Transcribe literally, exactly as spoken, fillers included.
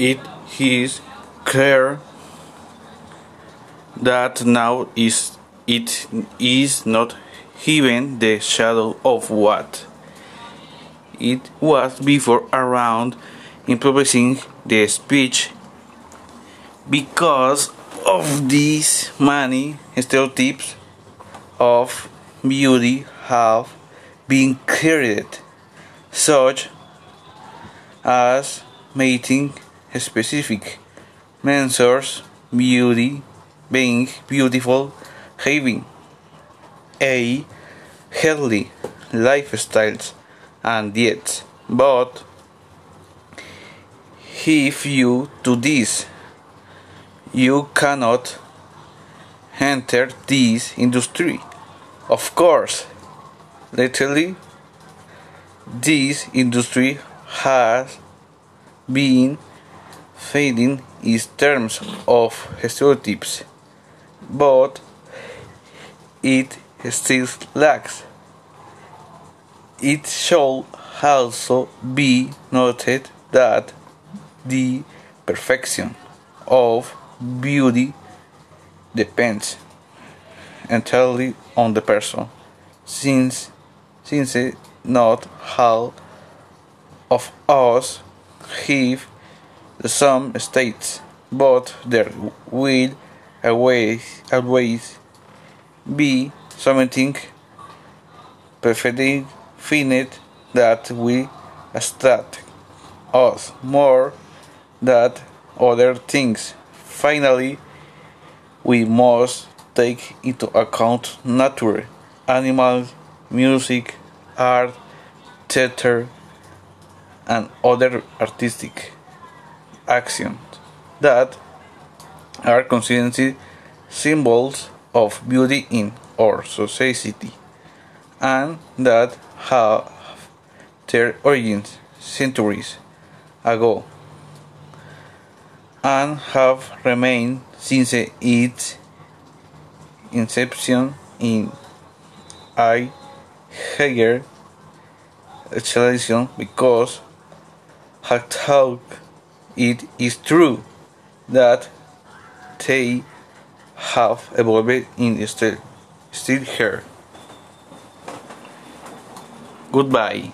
It is clear that now is it is not even the shadow of what it was before around improvising the speech, because of these many stereotypes of beauty have been created, such as mating specific measures, beauty, being beautiful, having a healthy lifestyles and diets. But if you do this, you cannot enter this industry. Of course, literally, this industry has been fading in terms of stereotypes, but it still lacks. It shall also be noted that the perfection of beauty depends entirely on the person, since since not all of us have some states, but there will always always be something perfectly finite that will attract us more than other things. Finally, we must take into account nature, animals, music, art, theater, and other artistic actions that are considered symbols of beauty in our society, and that have their origins centuries ago and have remained since its inception in a higher civilization, because although it is true that they have evolved in still, still here. Goodbye.